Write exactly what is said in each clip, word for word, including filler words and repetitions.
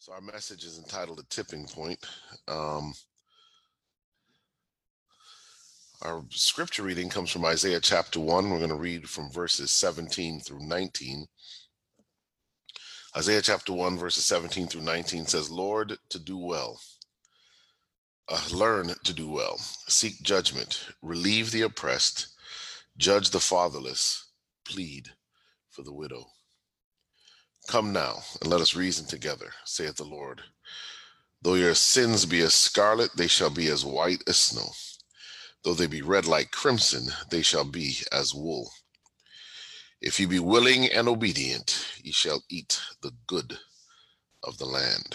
So our message is entitled A Tipping Point. Um, our scripture reading comes from Isaiah chapter one. We're going to read from verses seventeen through nineteen. Isaiah chapter one, verses seventeen through nineteen says, Lord, to do well, uh, learn to do well, seek judgment, relieve the oppressed, judge the fatherless, plead for the widow. Come now, and let us reason together, saith the Lord. Though your sins be as scarlet, they shall be as white as snow. Though they be red like crimson, they shall be as wool. If ye be willing and obedient, ye shall eat the good of the land.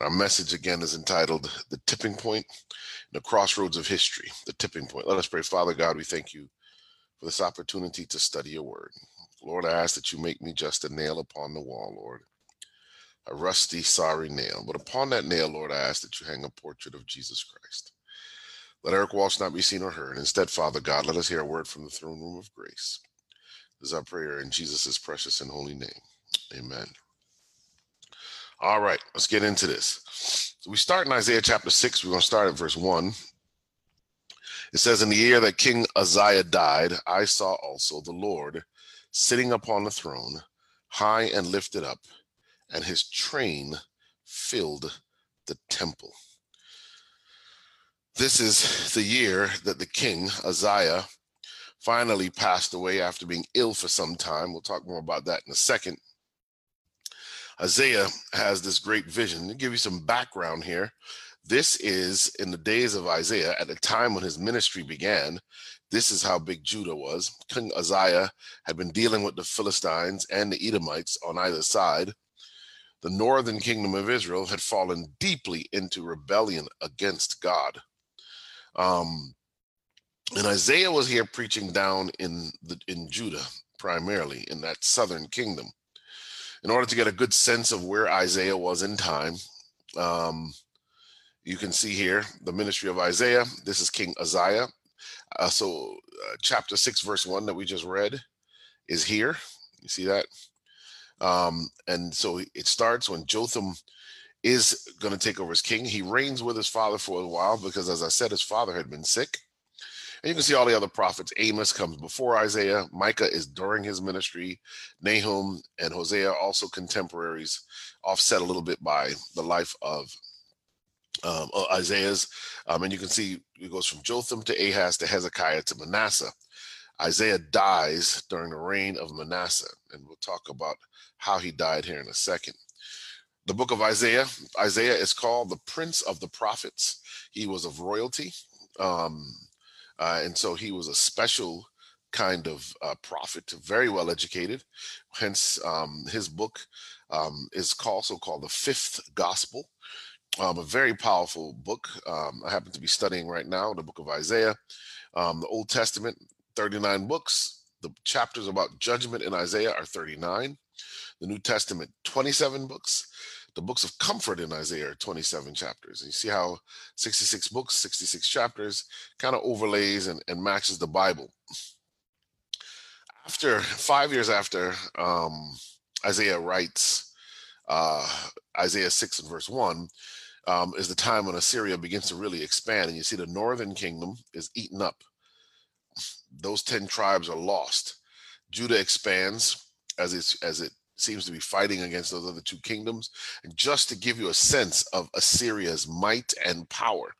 And our message again is entitled, The Tipping Point, and the Crossroads of History, The Tipping Point. Let us pray. Father God, we thank you for this opportunity to study your word. Lord, I ask that you make me just a nail upon the wall, Lord, a rusty, sorry nail. But upon that nail, Lord, I ask that you hang a portrait of Jesus Christ. Let Eric Walsh not be seen or heard. Instead, Father God, let us hear a word from the throne room of grace. This is our prayer in Jesus' precious and holy name. Amen. All right, let's get into this. So we start in Isaiah chapter six. We're going to start at verse one. It says, In the year that King Uzziah died, I saw also the Lord sitting upon the throne, high and lifted up, and his train filled the temple. This is the year that the king, Uzziah, finally passed away after being ill for some time. We'll talk more about that in a second. Isaiah has this great vision. I'll give you some background here. This is in the days of Isaiah, at the time when his ministry began. This is how big Judah was. King Uzziah had been dealing with the Philistines and the Edomites on either side. The northern kingdom of Israel had fallen deeply into rebellion against God. Um, and Isaiah was here preaching down in, the, in Judah, primarily in that southern kingdom. In order to get a good sense of where Isaiah was in time, um, you can see here the ministry of Isaiah. This is King Uzziah. Uh, so uh, chapter six, verse one that we just read is here. You see that? Um, and so it starts when Jotham is going to take over as king. He reigns with his father for a while because, as I said, his father had been sick. And you can see all the other prophets. Amos comes before Isaiah. Micah is during his ministry. Nahum and Hosea are also contemporaries, offset a little bit by the life of Um, Isaiah's, um, and you can see it goes from Jotham to Ahaz to Hezekiah to Manasseh. Isaiah dies during the reign of Manasseh, and we'll talk about how he died here in a second. The book of Isaiah, Isaiah is called the Prince of the Prophets. He was of royalty, um, uh, and so he was a special kind of uh, prophet, very well educated. Hence, um, his book um, is also called the Fifth Gospel. Um, a very powerful book. Um, I happen to be studying right now the book of Isaiah, um, the Old Testament, thirty-nine books. The chapters about judgment in Isaiah are thirty-nine. The New Testament, twenty-seven books. The books of comfort in Isaiah are twenty-seven chapters. And you see how sixty-six books, sixty-six chapters kind of overlays and, and matches the Bible. After five years after um, Isaiah writes uh, Isaiah six and verse one, Um, is the time when Assyria begins to really expand. And you see the northern kingdom is eaten up. Those ten tribes are lost. Judah expands as, it's, as it seems to be fighting against those other two kingdoms. And just to give you a sense of Assyria's might and power.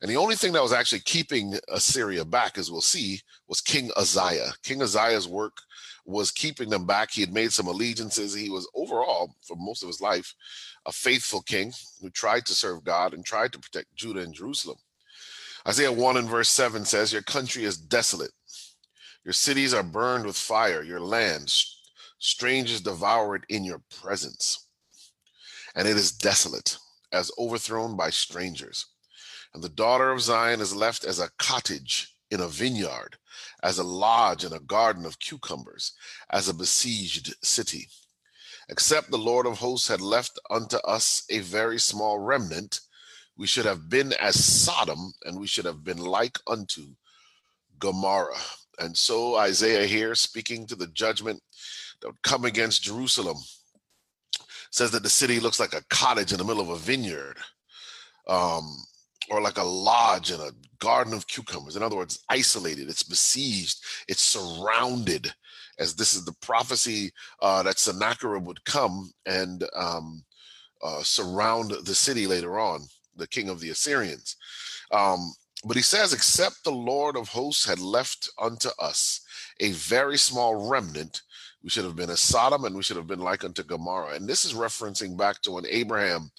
And the only thing that was actually keeping Assyria back, as we'll see, was King Uzziah. King Uzziah's work was keeping them back. He had made some allegiances. He was overall, for most of his life, a faithful king who tried to serve God and tried to protect Judah and Jerusalem. Isaiah one and verse seven says, Your country is desolate. Your cities are burned with fire. Your land, strangers devour it in your presence. And it is desolate, as overthrown by strangers. And the daughter of Zion is left as a cottage in a vineyard, as a lodge in a garden of cucumbers, as a besieged city. Except the Lord of hosts had left unto us a very small remnant, we should have been as Sodom, and we should have been like unto Gomorrah. And so Isaiah here, speaking to the judgment that would come against Jerusalem, says that the city looks like a cottage in the middle of a vineyard, um, or like a lodge in a garden of cucumbers. In other words, isolated, it's besieged, it's surrounded, as this is the prophecy uh, that Sennacherib would come and um, uh, surround the city later on, the king of the Assyrians. Um, but he says, except the Lord of hosts had left unto us a very small remnant, we should have been as Sodom, and we should have been like unto Gomorrah. And this is referencing back to when Abraham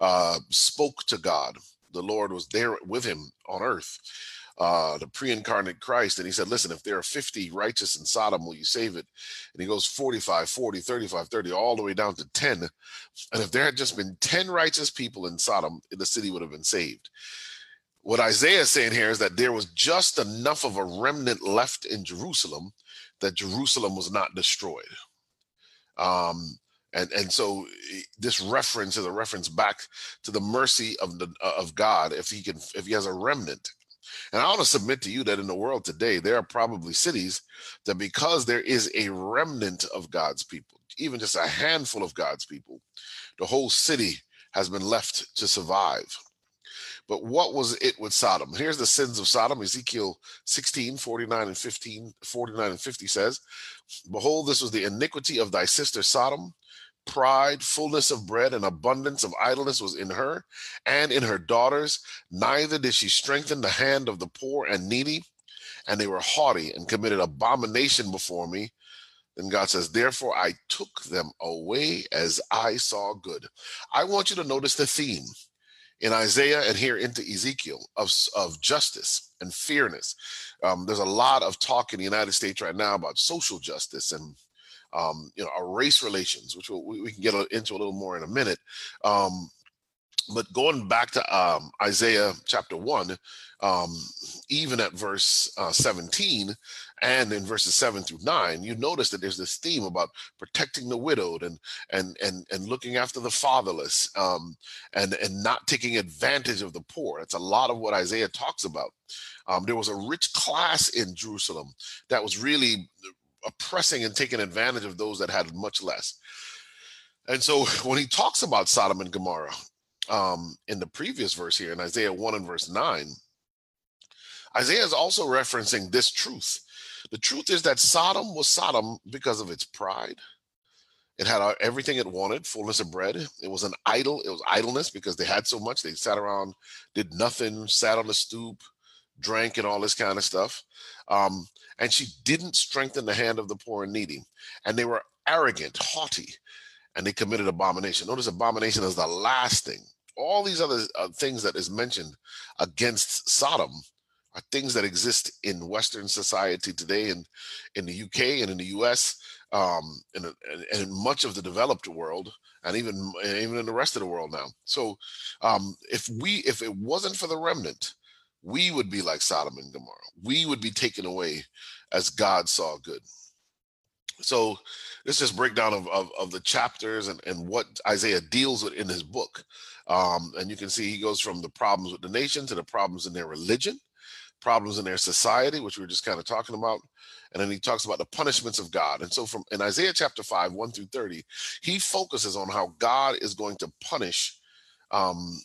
uh, spoke to God. The Lord was there with him on earth, uh, the pre-incarnate Christ. And he said, listen, if there are fifty righteous in Sodom, will you save it? And he goes forty-five, forty, thirty-five, thirty, all the way down to ten. And if there had just been ten righteous people in Sodom, the city would have been saved. What Isaiah is saying here is that there was just enough of a remnant left in Jerusalem that Jerusalem was not destroyed. Um, and, and so this reference is a reference back to the mercy of the, of God if he can, if he has a remnant. And I want to submit to you that in the world today, there are probably cities that because there is a remnant of God's people, even just a handful of God's people, the whole city has been left to survive. But what was it with Sodom? Here's the sins of Sodom. Ezekiel sixteen, forty-nine and fifty says, behold, this was the iniquity of thy sister Sodom. Pride, fullness of bread, and abundance of idleness was in her and in her daughters. Neither did she strengthen the hand of the poor and needy. And they were haughty and committed abomination before me. Then God says, therefore I took them away as I saw good. I want you to notice the theme in Isaiah and here into Ezekiel of, of justice and fairness. Um, there's a lot of talk in the United States right now about social justice and um, you know, our race relations, which we'll, we can get into a little more in a minute. Um, but going back to um, Isaiah chapter one, um, even at verse uh, seventeen and in verses seven through nine, you notice that there's this theme about protecting the widowed and and and and looking after the fatherless, um, and and not taking advantage of the poor. That's a lot of what Isaiah talks about. Um, there was a rich class in Jerusalem that was really oppressing and taking advantage of those that had much less. And so when he talks about Sodom and Gomorrah, um, in the previous verse here in Isaiah one and verse nine, Isaiah is also referencing this truth. The truth is that Sodom was Sodom because of its pride. It had everything it wanted, fullness of bread. It was an idol. It was idleness because they had so much. They sat around, did nothing, sat on the stoop, drank, and all this kind of stuff. Um, and she didn't strengthen the hand of the poor and needy. And they were arrogant, haughty, and they committed abomination. Notice abomination is the last thing. All these other uh, things that is mentioned against Sodom are things that exist in Western society today, and in the U K and in the U S, um, and, and, and much of the developed world, and even even in the rest of the world now. So, um, if we if it wasn't for the remnant, we would be like Sodom and Gomorrah. We would be taken away as God saw good. So, this is breakdown of, of of the chapters and and what Isaiah deals with in his book. Um, and you can see he goes from the problems with the nation to the problems in their religion, problems in their society, which we were just kind of talking about. And then he talks about the punishments of God. And so from in Isaiah chapter five, one through thirty, he focuses on how God is going to punish um,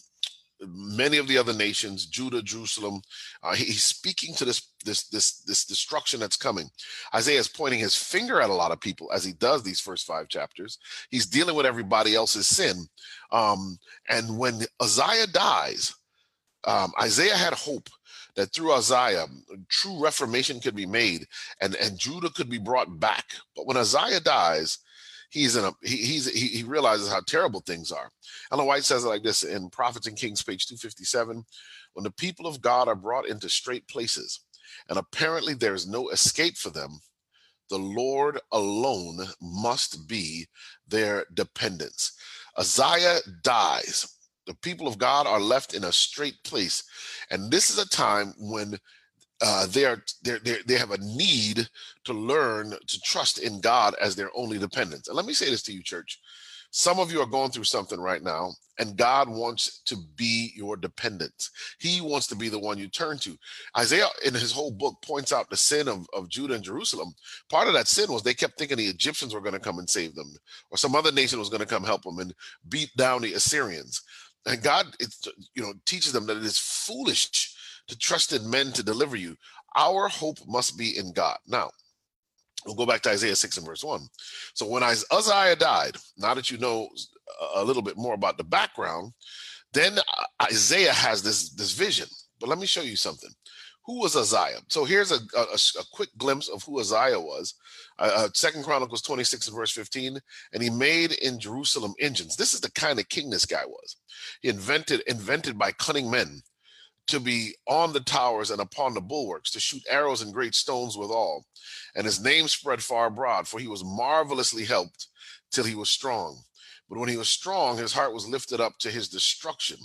many of the other nations, Judah, Jerusalem. Uh, he, he's speaking to this, this, this, this destruction that's coming. Isaiah is pointing his finger at a lot of people as he does these first five chapters. He's dealing with everybody else's sin. Um, and when Uzziah dies, um, Isaiah had hope that through Uzziah, true reformation could be made, and, and Judah could be brought back. But when Uzziah dies, he's in a he he's, he, he realizes how terrible things are. Ellen White says it like this in Prophets and Kings, page two fifty-seven: when the people of God are brought into straight places, and apparently there is no escape for them, the Lord alone must be their dependence. Uzziah dies. The people of God are left in a straight place. And this is a time when uh, they, are, they're, they're, they have a need to learn to trust in God as their only dependence. And let me say this to you, church. Some of you are going through something right now, and God wants to be your dependent. He wants to be the one you turn to. Isaiah, in his whole book, points out the sin of, of Judah and Jerusalem. Part of that sin was they kept thinking the Egyptians were going to come and save them, or some other nation was going to come help them and beat down the Assyrians. And God, it's, you know, teaches them that it is foolish to trust in men to deliver you. Our hope must be in God. Now, we'll go back to Isaiah six and verse one. So when Uzziah died, now that you know a little bit more about the background, then Isaiah has this, this vision. But let me show you something. Who was Uzziah? So here's a, a, a quick glimpse of who Uzziah was. Uh, Second Chronicles twenty-six and verse fifteen, and he made in Jerusalem engines. This is the kind of king this guy was. He invented, invented by cunning men to be on the towers and upon the bulwarks, to shoot arrows and great stones withal. And his name spread far abroad, for he was marvelously helped till he was strong. But when he was strong, his heart was lifted up to his destruction.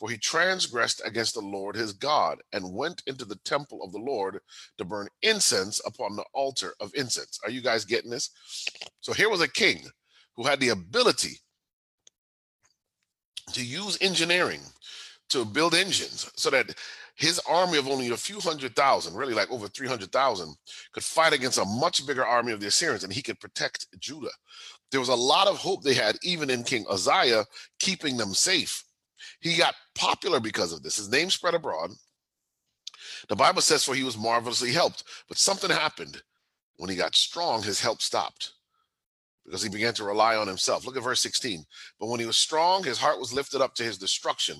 For he transgressed against the Lord his God, and went into the temple of the Lord to burn incense upon the altar of incense. Are you guys getting this? So here was a king who had the ability to use engineering to build engines so that his army of only a few hundred thousand, really like over three hundred thousand, could fight against a much bigger army of the Assyrians, and he could protect Judah. There was a lot of hope they had, even in King Uzziah, keeping them safe. He got popular because of this. His name spread abroad. The Bible says, for he was marvelously helped. But something happened. When he got strong, his help stopped, because he began to rely on himself. Look at verse sixteen. But when he was strong, his heart was lifted up to his destruction,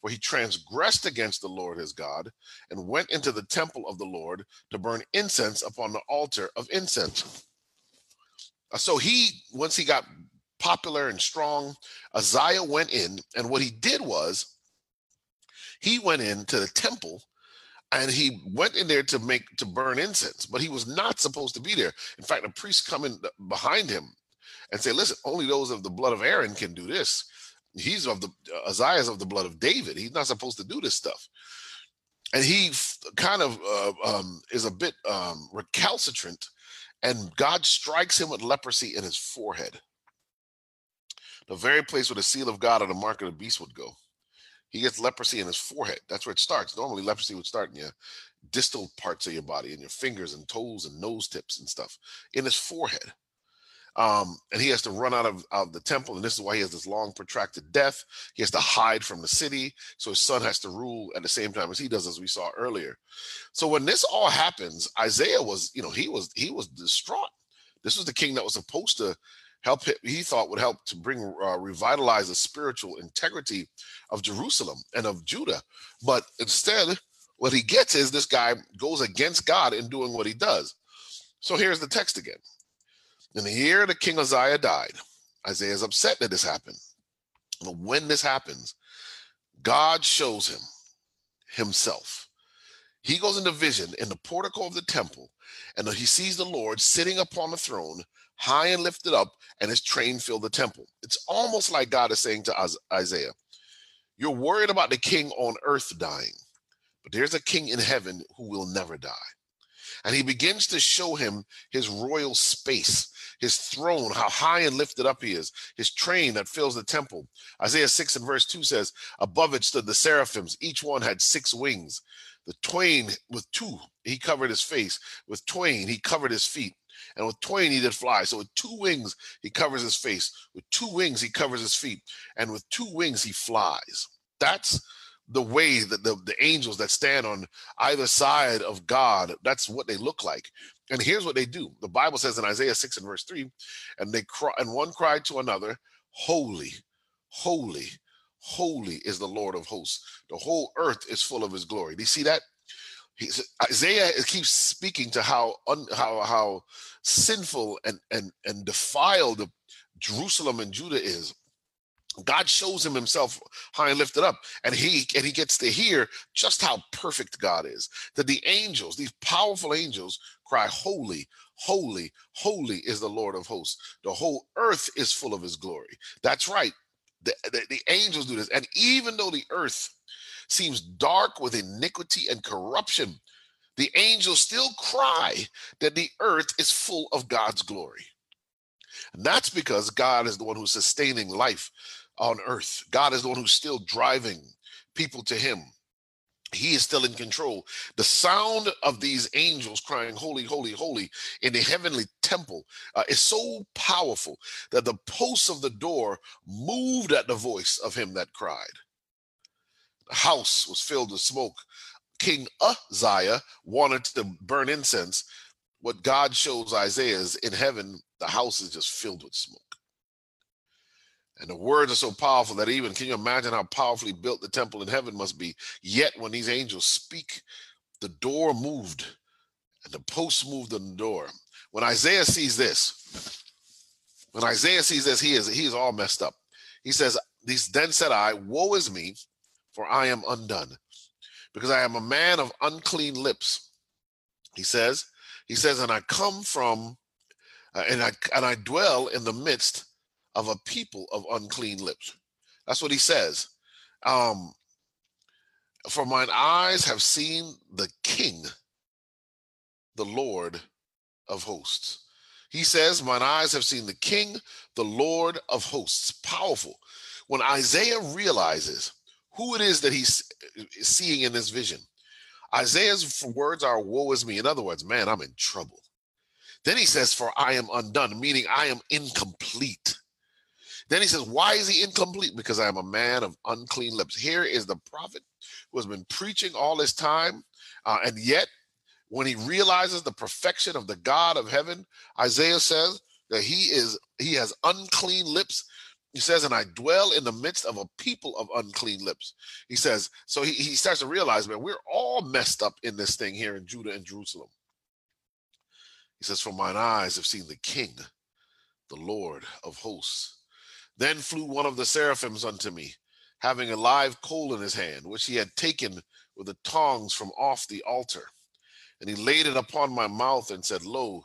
for he transgressed against the Lord his God, and went into the temple of the Lord to burn incense upon the altar of incense. So he, once he got popular and strong, Uzziah went in, and what he did was he went into the temple, and he went in there to make to burn incense, but he was not supposed to be there. In fact, a priest come in behind him and say, listen, only those of the blood of Aaron can do this. He's of the Uzziah's of the blood of David. He's not supposed to do this stuff. And he kind of uh, um, is a bit um, recalcitrant, and God strikes him with leprosy in his forehead, the very place where the seal of God or the mark of the beast would go. He gets leprosy in his forehead. That's where it starts. Normally, leprosy would start in your distal parts of your body, in your fingers and toes and nose tips and stuff, in his forehead. Um, and he has to run out of, out of the temple, and this is why he has this long, protracted death. He has to hide from the city, so his son has to rule at the same time as he does, as we saw earlier. So when this all happens, Isaiah was, you know, he was he was distraught. This was the king that was supposed to help, he thought would help to bring, uh, revitalize the spiritual integrity of Jerusalem and of Judah. But instead, what he gets is this guy goes against God in doing what he does. So here's the text again. In the year that King Uzziah died, Isaiah is upset that this happened. But when this happens, God shows him himself. He goes into vision in the portico of the temple, and he sees the Lord sitting upon the throne, high and lifted up, and his train filled the temple. It's almost like God is saying to Isaiah, you're worried about the king on earth dying, but there's a king in heaven who will never die. And he begins to show him his royal space, his throne, how high and lifted up he is, his train that fills the temple. Isaiah six and verse two says, above it stood the seraphims. Each one had six wings. The twain with two, he covered his face. With twain, he covered his feet. And with twain, he did fly. So with two wings, he covers his face. With two wings, he covers his feet. And with two wings, he flies. That's the way that the, the angels that stand on either side of God, that's what they look like. And here's what they do. The Bible says in Isaiah six and verse three, and they cry, and one cried to another, holy, holy, holy is the Lord of hosts. The whole earth is full of his glory. Do you see that? He, Isaiah keeps speaking to how un, how how sinful and and and defiled Jerusalem and Judah is. God shows him himself high and lifted up, and he and he gets to hear just how perfect God is. That the angels, these powerful angels, cry, holy, holy, holy is the Lord of hosts. The whole earth is full of his glory. That's right. The, the, the angels do this. And even though the earth seems dark with iniquity and corruption, the angels still cry that the earth is full of God's glory. And that's because God is the one who's sustaining life on earth. God is the one who's still driving people to him. He is still in control. The sound of these angels crying, holy, holy, holy, in the heavenly temple uh, is so powerful that the posts of the door moved at the voice of him that cried. The house was filled with smoke. King Uzziah wanted to burn incense. What God shows Isaiah is in heaven, the house is just filled with smoke. And the words are so powerful that even, can you imagine how powerfully built the temple in heaven must be? Yet when these angels speak, the door moved and the posts moved in the door. When Isaiah sees this, when Isaiah sees this, he is, he is all messed up. He says, then said I, woe is me, for I am undone, because I am a man of unclean lips. He says, he says, and I come from, uh, and I and I dwell in the midst of a people of unclean lips. That's what he says. Um, For mine eyes have seen the King, the Lord of hosts. He says, mine eyes have seen the King, the Lord of hosts. Powerful. When Isaiah realizes who it is that he's seeing in this vision, Isaiah's words are, woe is me. In other words, man, I'm in trouble. Then he says, for I am undone, meaning I am incomplete. Then he says, why is he incomplete? Because I am a man of unclean lips. Here is the prophet who has been preaching all this time. Uh, and yet, when he realizes the perfection of the God of heaven, Isaiah says that he is he has unclean lips. He says, and I dwell in the midst of a people of unclean lips. He says, so he, he starts to realize, man, we're all messed up in this thing here in Judah and Jerusalem. He says, for mine eyes have seen the King, the Lord of hosts. Then flew one of the seraphims unto me, having a live coal in his hand, which he had taken with the tongs from off the altar. And he laid it upon my mouth and said, lo,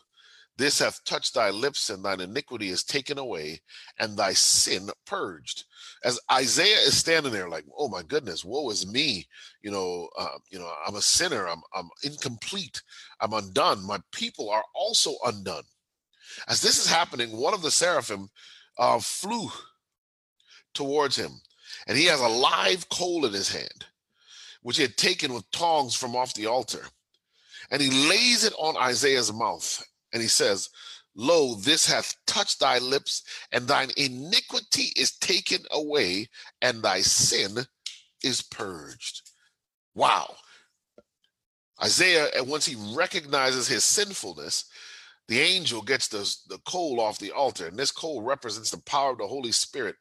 this hath touched thy lips, and thine iniquity is taken away, and thy sin purged. As Isaiah is standing there like, oh my goodness, woe is me. You know, uh, you know, I'm a sinner. I'm, I'm incomplete. I'm undone. My people are also undone. As this is happening, one of the seraphim Uh, flew towards him, and he has a live coal in his hand, which he had taken with tongs from off the altar. And he lays it on Isaiah's mouth, and he says, lo, this hath touched thy lips, and thine iniquity is taken away, and thy sin is purged. Wow. Isaiah, and once he recognizes his sinfulness, the angel gets the, the coal off the altar, and this coal represents the power of the Holy Spirit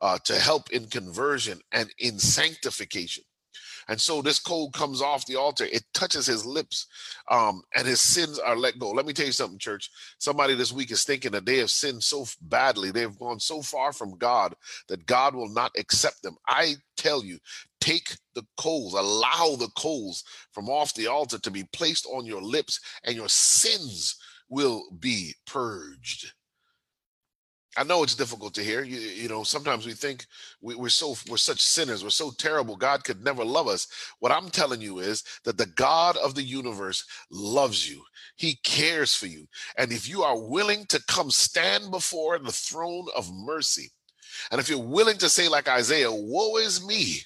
uh, to help in conversion and in sanctification. And so this coal comes off the altar. It touches his lips, um, and his sins are let go. Let me tell you something, church. Somebody this week is thinking that they have sinned so badly, they've gone so far from God that God will not accept them. I tell you, take the coals, allow the coals from off the altar to be placed on your lips, and your sins will be purged. I know it's difficult to hear. You, you know, sometimes we think we, we're so we're such sinners. We're so terrible. God could never love us. What I'm telling you is that the God of the universe loves you. He cares for you. And if you are willing to come stand before the throne of mercy, and if you're willing to say like Isaiah, woe is me,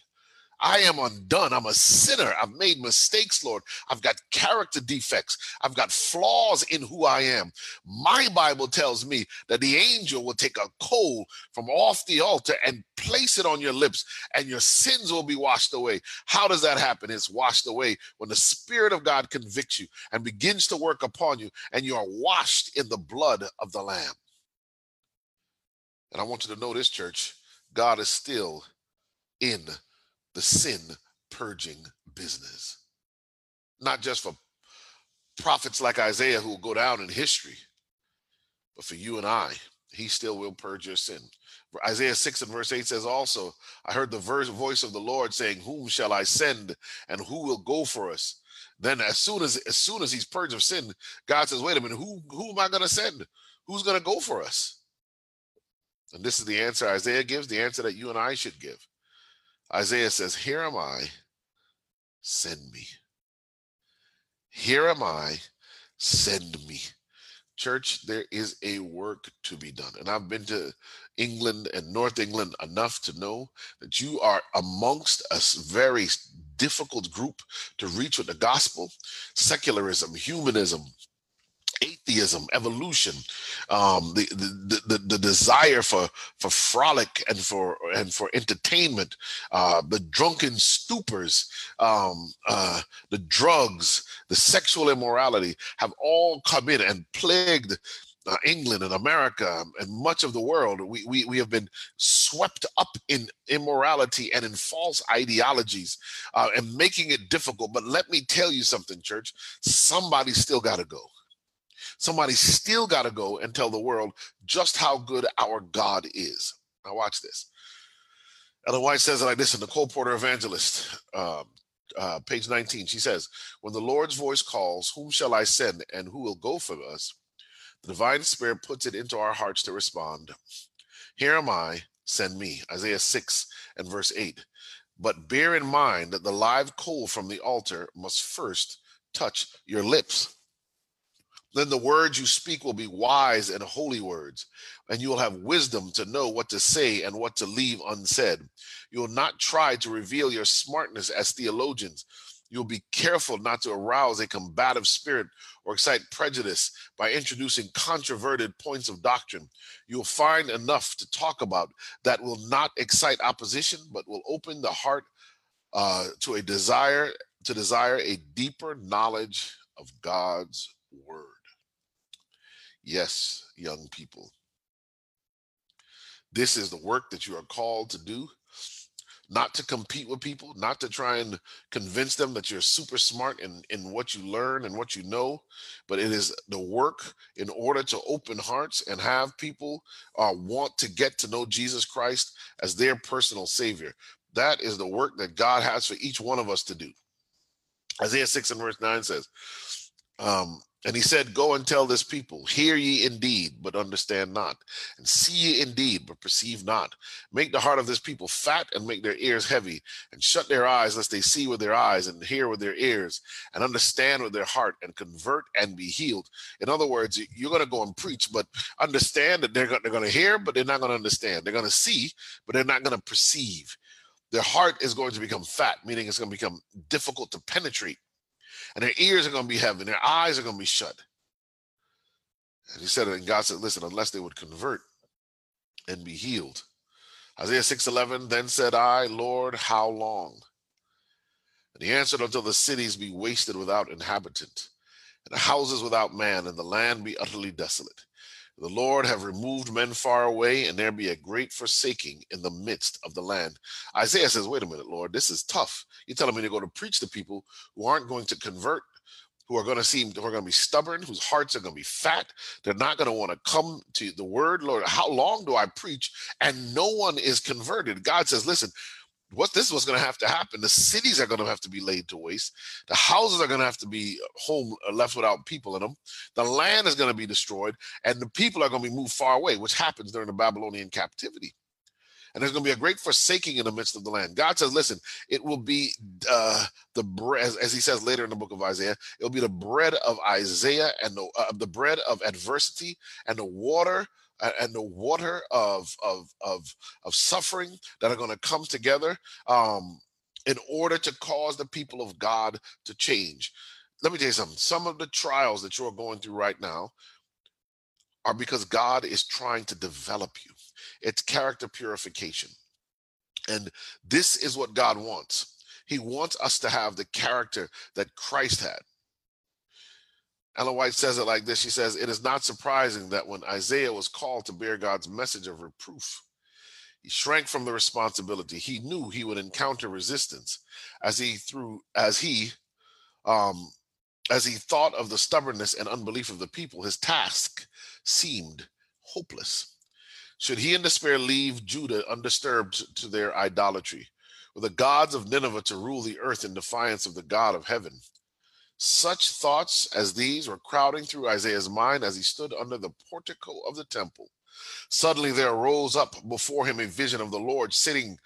I am undone. I'm a sinner. I've made mistakes, Lord. I've got character defects. I've got flaws in who I am. My Bible tells me that the angel will take a coal from off the altar and place it on your lips, and your sins will be washed away. How does that happen? It's washed away when the Spirit of God convicts you and begins to work upon you, and you are washed in the blood of the Lamb. And I want you to know this, church, God is still in the sin purging business, not just for prophets like Isaiah who will go down in history, but for you and I. He still will purge your sin. Isaiah six and verse eight says also, I heard the voice of the Lord saying, whom shall I send, and who will go for us? Then as soon as as soon as he's purged of sin, God says, wait a minute, who, who am I going to send? Who's going to go for us? And this is the answer Isaiah gives, the answer that you and I should give. Isaiah says, here am I, send me. Here am I, send me. Church, there is a work to be done. And I've been to England and North England enough to know that you are amongst a very difficult group to reach with the gospel. Secularism, humanism, atheism, evolution, um, the, the, the, the desire for, for frolic and for and for entertainment, uh, the drunken stupors, um, uh, the drugs, the sexual immorality have all come in and plagued uh, England and America and much of the world. We, we, we have been swept up in immorality and in false ideologies uh, and making it difficult. But let me tell you something, church, somebody's still got to go. Somebody still got to go and tell the world just how good our God is. Now watch this. Ellen White says it like this in the Colporteur Evangelist, uh, uh, page nineteen. She says, when the Lord's voice calls, whom shall I send and who will go for us? The divine spirit puts it into our hearts to respond. Here am I, send me. Isaiah six and verse eight. But bear in mind that the live coal from the altar must first touch your lips. Then the words you speak will be wise and holy words, and you will have wisdom to know what to say and what to leave unsaid. You will not try to reveal your smartness as theologians. You will be careful not to arouse a combative spirit or excite prejudice by introducing controverted points of doctrine. You will find enough to talk about that will not excite opposition, but will open the heart uh, to a desire to desire a deeper knowledge of God's word. Yes, young people, this is the work that you are called to do, not to compete with people, not to try and convince them that you're super smart in, in what you learn and what you know, but it is the work in order to open hearts and have people uh, want to get to know Jesus Christ as their personal Savior. That is the work that God has for each one of us to do. Isaiah six and verse nine says, um, and he said, go and tell this people, hear ye indeed, but understand not, and see ye indeed, but perceive not. Make the heart of this people fat, and make their ears heavy, and shut their eyes, lest they see with their eyes, and hear with their ears, and understand with their heart, and convert and be healed. In other words, you're going to go and preach, but understand that they're going to hear, but they're not going to understand. They're going to see, but they're not going to perceive. Their heart is going to become fat, meaning it's going to become difficult to penetrate. And their ears are going to be heavy. Their eyes are going to be shut. And he said it, and God said, listen, unless they would convert and be healed. Isaiah six eleven, then said I, Lord, how long? And he answered, until the cities be wasted without inhabitant, and the houses without man, and the land be utterly desolate. The Lord have removed men far away, and there be a great forsaking in the midst of the land. Isaiah says, wait a minute, Lord, this is tough. You're telling me to go to preach to people who aren't going to convert, who are going to seem, who are going to be stubborn, whose hearts are going to be fat. They're not going to want to come to the word. Lord, how long do I preach? And no one is converted. God says, listen, what this was going to have to happen. The cities are going to have to be laid to waste. The houses are going to have to be home left without people in them. The land is going to be destroyed, and the people are going to be moved far away, which happens during the Babylonian captivity. And there's going to be a great forsaking in the midst of the land. God says, listen, it will be uh, the bread, as, as he says later in the book of Isaiah, it will be the bread of Isaiah and the, uh, the bread of adversity and the water and the water of, of, of, of suffering that are going to come together um, in order to cause the people of God to change. Let me tell you something. Some of the trials that you're going through right now are because God is trying to develop you. It's character purification. And this is what God wants. He wants us to have the character that Christ had. Ellen White says it like this. She says, it is not surprising that when Isaiah was called to bear God's message of reproof, he shrank from the responsibility. He knew he would encounter resistance as he threw, as he, um, as he thought of the stubbornness and unbelief of the people. His task seemed hopeless. Should he in despair leave Judah undisturbed to their idolatry, with the gods of Nineveh to rule the earth in defiance of the God of heaven? Such thoughts as these were crowding through Isaiah's mind as he stood under the portico of the temple. Suddenly there arose up before him a vision of the Lord sitting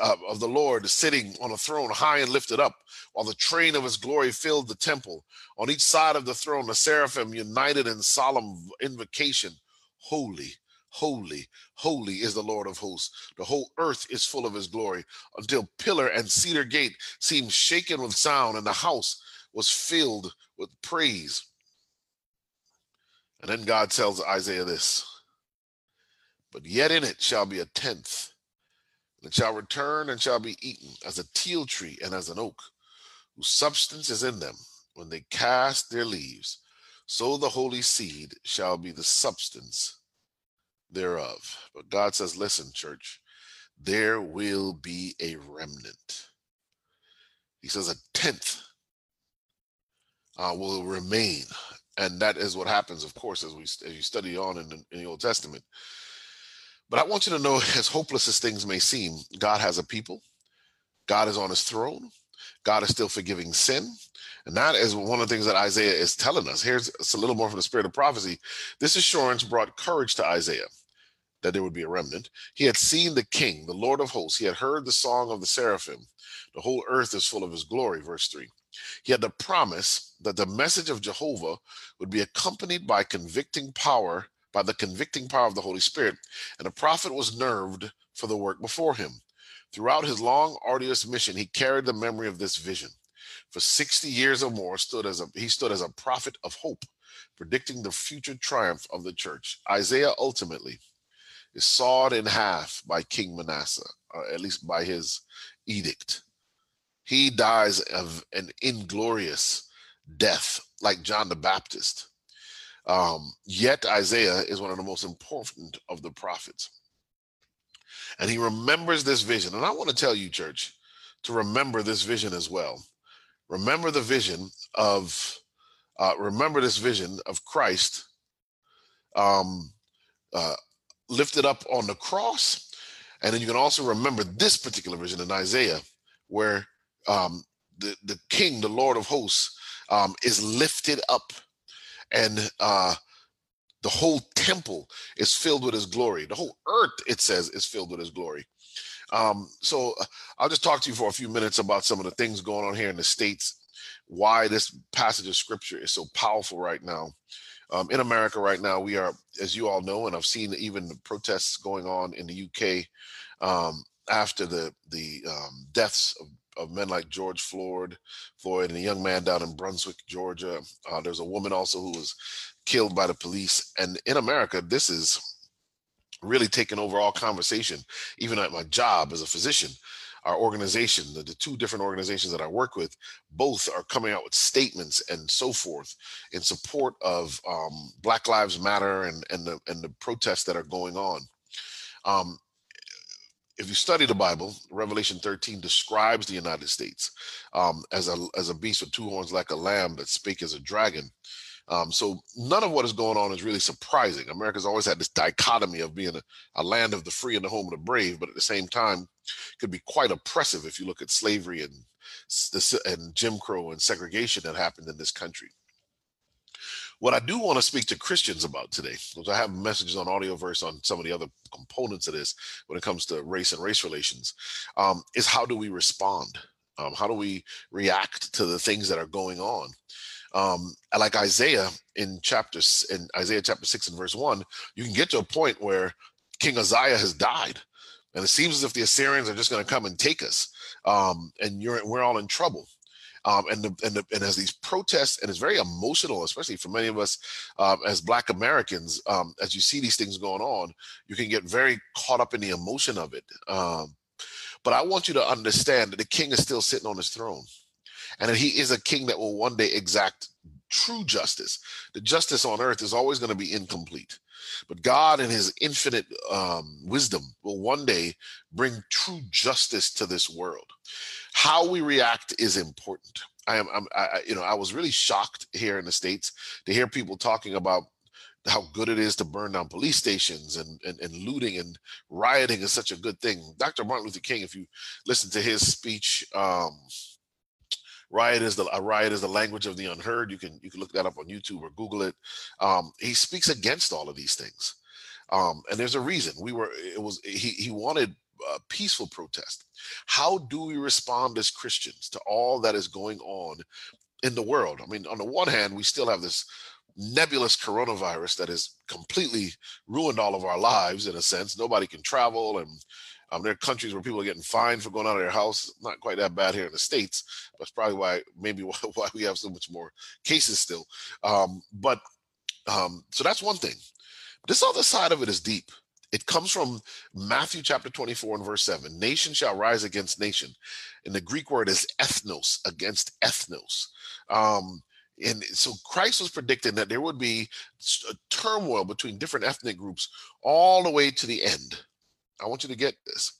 uh, of the Lord sitting on a throne high and lifted up, while the train of his glory filled the temple. On each side of the throne, the seraphim united in solemn invocation, holy, holy, holy is the Lord of hosts. The whole earth is full of his glory, until pillar and cedar gate seemed shaken with sound, and the house was filled with praise. And then God tells Isaiah this: but yet in it shall be a tenth, and it shall return and shall be eaten as a teal tree and as an oak, whose substance is in them when they cast their leaves. So the holy seed shall be the substance thereof. But God says, listen, church, there will be a remnant. He says a tenth uh, will remain. And that is what happens, of course, as we as you study on in the, in the Old Testament. But I want you to know, as hopeless as things may seem, God has a people. God is on his throne. God is still forgiving sin. And that is one of the things that Isaiah is telling us. Here's a little more from the spirit of prophecy. This assurance brought courage to Isaiah that there would be a remnant. He had seen the king, the Lord of hosts. He had heard the song of the seraphim. The whole earth is full of his glory, verse three. He had the promise that the message of Jehovah would be accompanied by convicting power by the convicting power of the Holy Spirit, and the prophet was nerved for the work before him. Throughout his long, arduous mission, he carried the memory of this vision. For sixty years or more, stood as a, he stood as a prophet of hope, predicting the future triumph of the church. Isaiah ultimately is sawed in half by King Manasseh, or at least by his edict. He dies of an inglorious death, like John the Baptist. Um, yet Isaiah is one of the most important of the prophets. And he remembers this vision. And I want to tell you, church, to remember this vision as well. Remember the vision of, uh, remember this vision of Christ um, uh, lifted up on the cross. And then you can also remember this particular vision in Isaiah, where um, the, the king, the Lord of hosts, um, is lifted up. And uh, the whole temple is filled with his glory. The whole earth, it says, is filled with his glory. Um, so I'll just talk to you for a few minutes about some of the things going on here in the States, why this passage of scripture is so powerful right now. Um, in America right now, we are, as you all know, and I've seen even the protests going on in the U K um, after the, the um, deaths of of men like George Floyd, Floyd, and a young man down in Brunswick, Georgia. Uh, there's a woman also who was killed by the police. And in America, this is really taking over all conversation, even at my job as a physician. Our organization, the, the two different organizations that I work with, both are coming out with statements and so forth in support of um, Black Lives Matter and, and, the, and the protests that are going on. Um, If you study the Bible, Revelation thirteen describes the United States um, as a as a beast with two horns like a lamb that spake as a dragon. Um, so none of what is going on is really surprising. America's always had this dichotomy of being a, a land of the free and the home of the brave, but at the same time, could be quite oppressive if you look at slavery and, and Jim Crow and segregation that happened in this country. What I do want to speak to Christians about today, because I have messages on audio verse on some of the other components of this when it comes to race and race relations, um, is how do we respond? Um, how do we react to the things that are going on? Um, like Isaiah in, chapters, in Isaiah chapter six and verse one, you can get to a point where King Uzziah has died, and it seems as if the Assyrians are just going to come and take us, um, and you're, we're all in trouble. Um, and, the, and, the, and as these protests, and it's very emotional, especially for many of us um, as Black Americans, um, as you see these things going on, you can get very caught up in the emotion of it. Um, but I want you to understand that the king is still sitting on his throne, and that he is a king that will one day exact true justice. The justice on earth is always going to be incomplete. But God in his infinite um, wisdom will one day bring true justice to this world. How we react is important. I am, I'm, I, you know, I was really shocked here in the States to hear people talking about how good it is to burn down police stations and, and, and looting and rioting is such a good thing. Doctor Martin Luther King, if you listen to his speech, um, Riot is the a riot is the language of the unheard. You can you can look that up on YouTube or Google it. Um, he speaks against all of these things, um, and there's a reason. We were it was he he wanted uh, peaceful protest? How do we respond as Christians to all that is going on in the world? I mean, on the one hand, we still have this nebulous coronavirus that has completely ruined all of our lives, in a sense. Nobody can travel, and um, there are countries where people are getting fined for going out of their house. Not quite that bad here in the States. That's probably why, maybe why we have so much more cases still. Um, but um, so that's one thing. This other side of it is deep. It comes from Matthew chapter twenty-four and verse seven. Nation shall rise against nation. And the Greek word is ethnos, against ethnos. Um, And so Christ was predicting that there would be a turmoil between different ethnic groups all the way to the end. I want you to get this.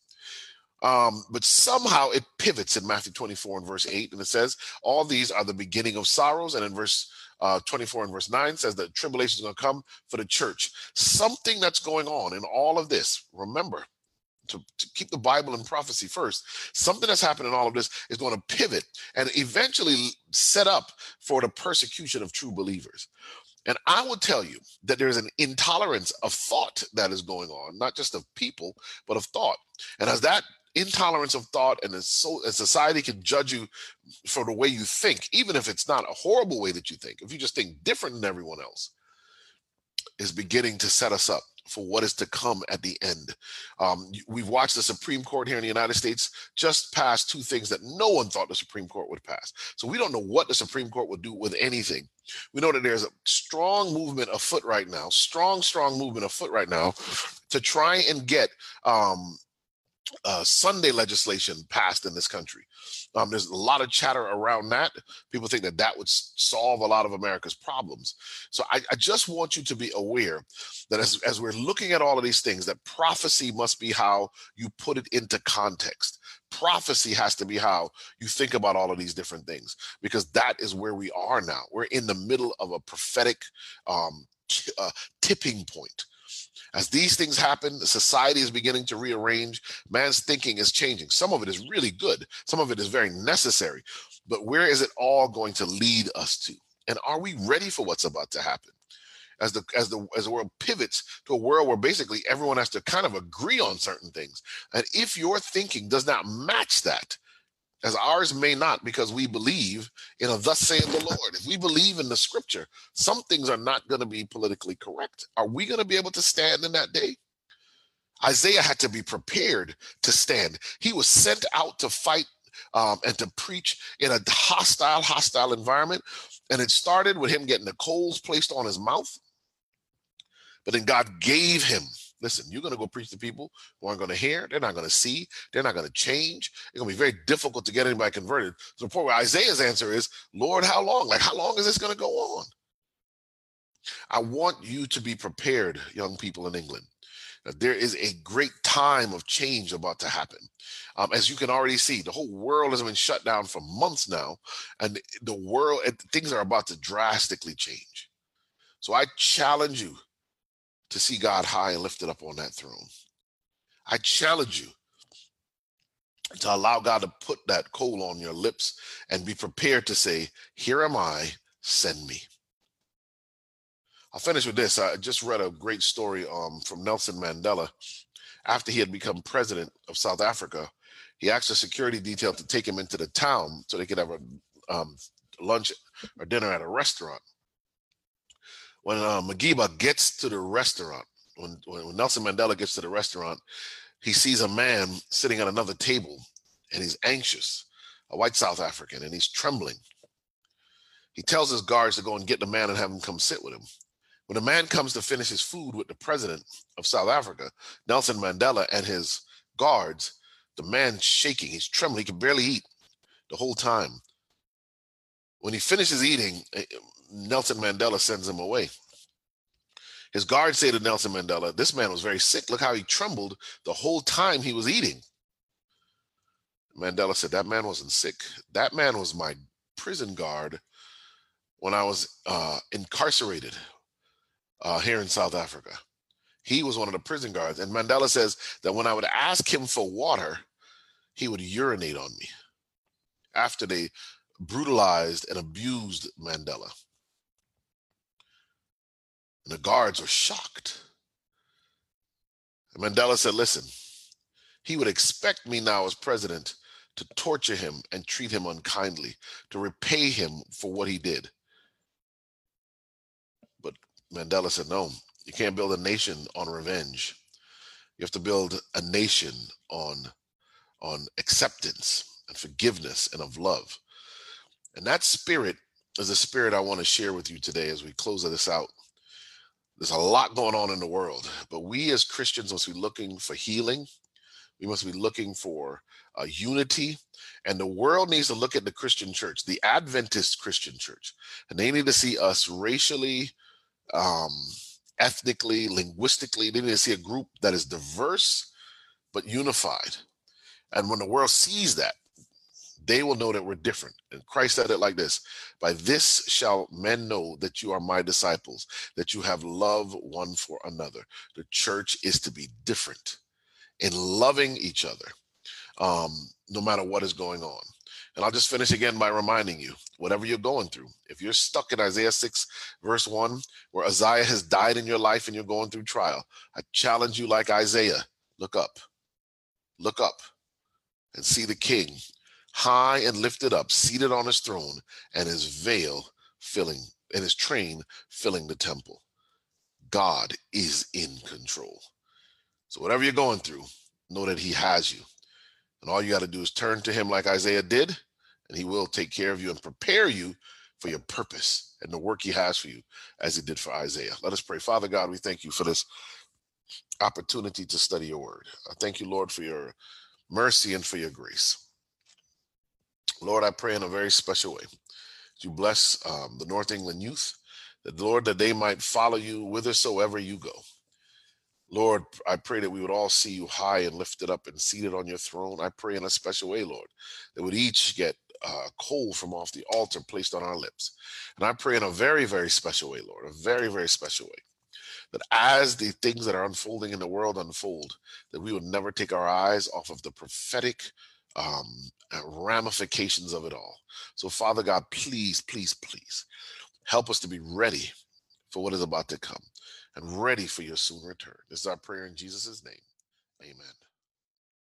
Um, but somehow it pivots in Matthew twenty-four and verse eight, and it says, all these are the beginning of sorrows. And in verse uh, twenty-four and verse nine says that tribulation is going to come for the church. Something that's going on in all of this, remember, To, to keep the Bible and prophecy first, something that's happened in all of this is going to pivot and eventually set up for the persecution of true believers. And I will tell you that there's an intolerance of thought that is going on, not just of people, but of thought. And as that intolerance of thought and as, so, as society can judge you for the way you think, even if it's not a horrible way that you think, if you just think different than everyone else, is beginning to set us up for what is to come at the end. Um, we've watched the Supreme Court here in the United States just pass two things that no one thought the Supreme Court would pass. So we don't know what the Supreme Court will do with anything. We know that there's a strong movement afoot right now, strong, strong movement afoot right now to try and get um, uh, Sunday legislation passed in this country. Um, there's a lot of chatter around that. People think that that would solve a lot of America's problems. So I, I just want you to be aware that as, as we're looking at all of these things, that prophecy must be how you put it into context. Prophecy has to be how you think about all of these different things, because that is where we are now. We're in the middle of a prophetic um, t- uh, tipping point. As these things happen, society is beginning to rearrange. Man's thinking is changing. Some of it is really good. Some of it is very necessary. But where is it all going to lead us to? And are we ready for what's about to happen? As the as the as the world pivots to a world where basically everyone has to kind of agree on certain things. And if your thinking does not match that, as ours may not, because we believe in a thus saith the Lord. If we believe in the scripture, some things are not going to be politically correct. Are we going to be able to stand in that day? Isaiah had to be prepared to stand. He was sent out to fight um, and to preach in a hostile, hostile environment. And it started with him getting the coals placed on his mouth. But then God gave him, listen, you're going to go preach to people who aren't going to hear. They're not going to see. They're not going to change. It's going to be very difficult to get anybody converted. So the point where Isaiah's answer is, Lord, how long? Like, how long is this going to go on? I want you to be prepared, young people in England. There is a great time of change about to happen. Um, as you can already see, the whole world has been shut down for months now, and the world, things are about to drastically change. So I challenge you to see God high and lifted up on that throne. I challenge you to allow God to put that coal on your lips and be prepared to say, here am I, send me. I'll finish with this. I just read a great story um, from Nelson Mandela. After he had become president of South Africa, he asked a security detail to take him into the town so they could have a um, lunch or dinner at a restaurant. When uh, Magiba gets to the restaurant, when, when Nelson Mandela gets to the restaurant, he sees a man sitting at another table, and he's anxious, a white South African, and he's trembling. He tells his guards to go and get the man and have him come sit with him. When the man comes to finish his food with the president of South Africa, Nelson Mandela, and his guards, the man's shaking, he's trembling, he can barely eat the whole time. When he finishes eating, Nelson Mandela sends him away. His guards say to Nelson Mandela, this man was very sick. Look how he trembled the whole time he was eating. Mandela said, that man wasn't sick. That man was my prison guard when I was uh, incarcerated uh, here in South Africa. He was one of the prison guards. And Mandela says that when I would ask him for water, he would urinate on me after they brutalized and abused Mandela. And the guards were shocked. And Mandela said, listen, He would expect me now as president to torture him and treat him unkindly, to repay him for what he did. But Mandela said, no, you can't build a nation on revenge. You have to build a nation on, on acceptance and forgiveness and of love. And that spirit is the spirit I want to share with you today as we close this out. There's a lot going on in the world, but we as Christians must be looking for healing. We must be looking for uh, unity, and the world needs to look at the Christian church, the Adventist Christian church, and they need to see us racially, um, ethnically, linguistically. They need to see a group that is diverse but unified. And when the world sees that, they will know that we're different. And Christ said it like this: by this shall men know that you are my disciples, that you have love one for another. The church is to be different in loving each other, um, no matter what is going on. And I'll just finish again by reminding you, whatever you're going through, if you're stuck in Isaiah six, verse one, where Uzziah has died in your life and you're going through trial, I challenge you, like Isaiah, look up, look up and see the King, high and lifted up, seated on his throne, and his veil filling, and his train filling the temple. God is in control. So whatever you're going through, know that he has you. And all you got to do is turn to him like Isaiah did, and he will take care of you and prepare you for your purpose and the work he has for you, as he did for Isaiah. Let us pray. Father God, we thank you for this opportunity to study your word. I thank you, Lord, for your mercy and for your grace. Lord, I pray in a very special way that you bless um, the North England youth, that, Lord, that they might follow you whithersoever you go. Lord, I pray that we would all see you high and lifted up and seated on your throne. I pray in a special way, Lord, that we'd each get a coal from off the altar placed on our lips. And I pray in a very, very special way, Lord, a very, very special way, that as the things that are unfolding in the world unfold, that we would never take our eyes off of the prophetic um, ramifications of it all. So, Father God, please, please, please help us to be ready for what is about to come, and ready for your soon return. This is our prayer in Jesus' name. Amen.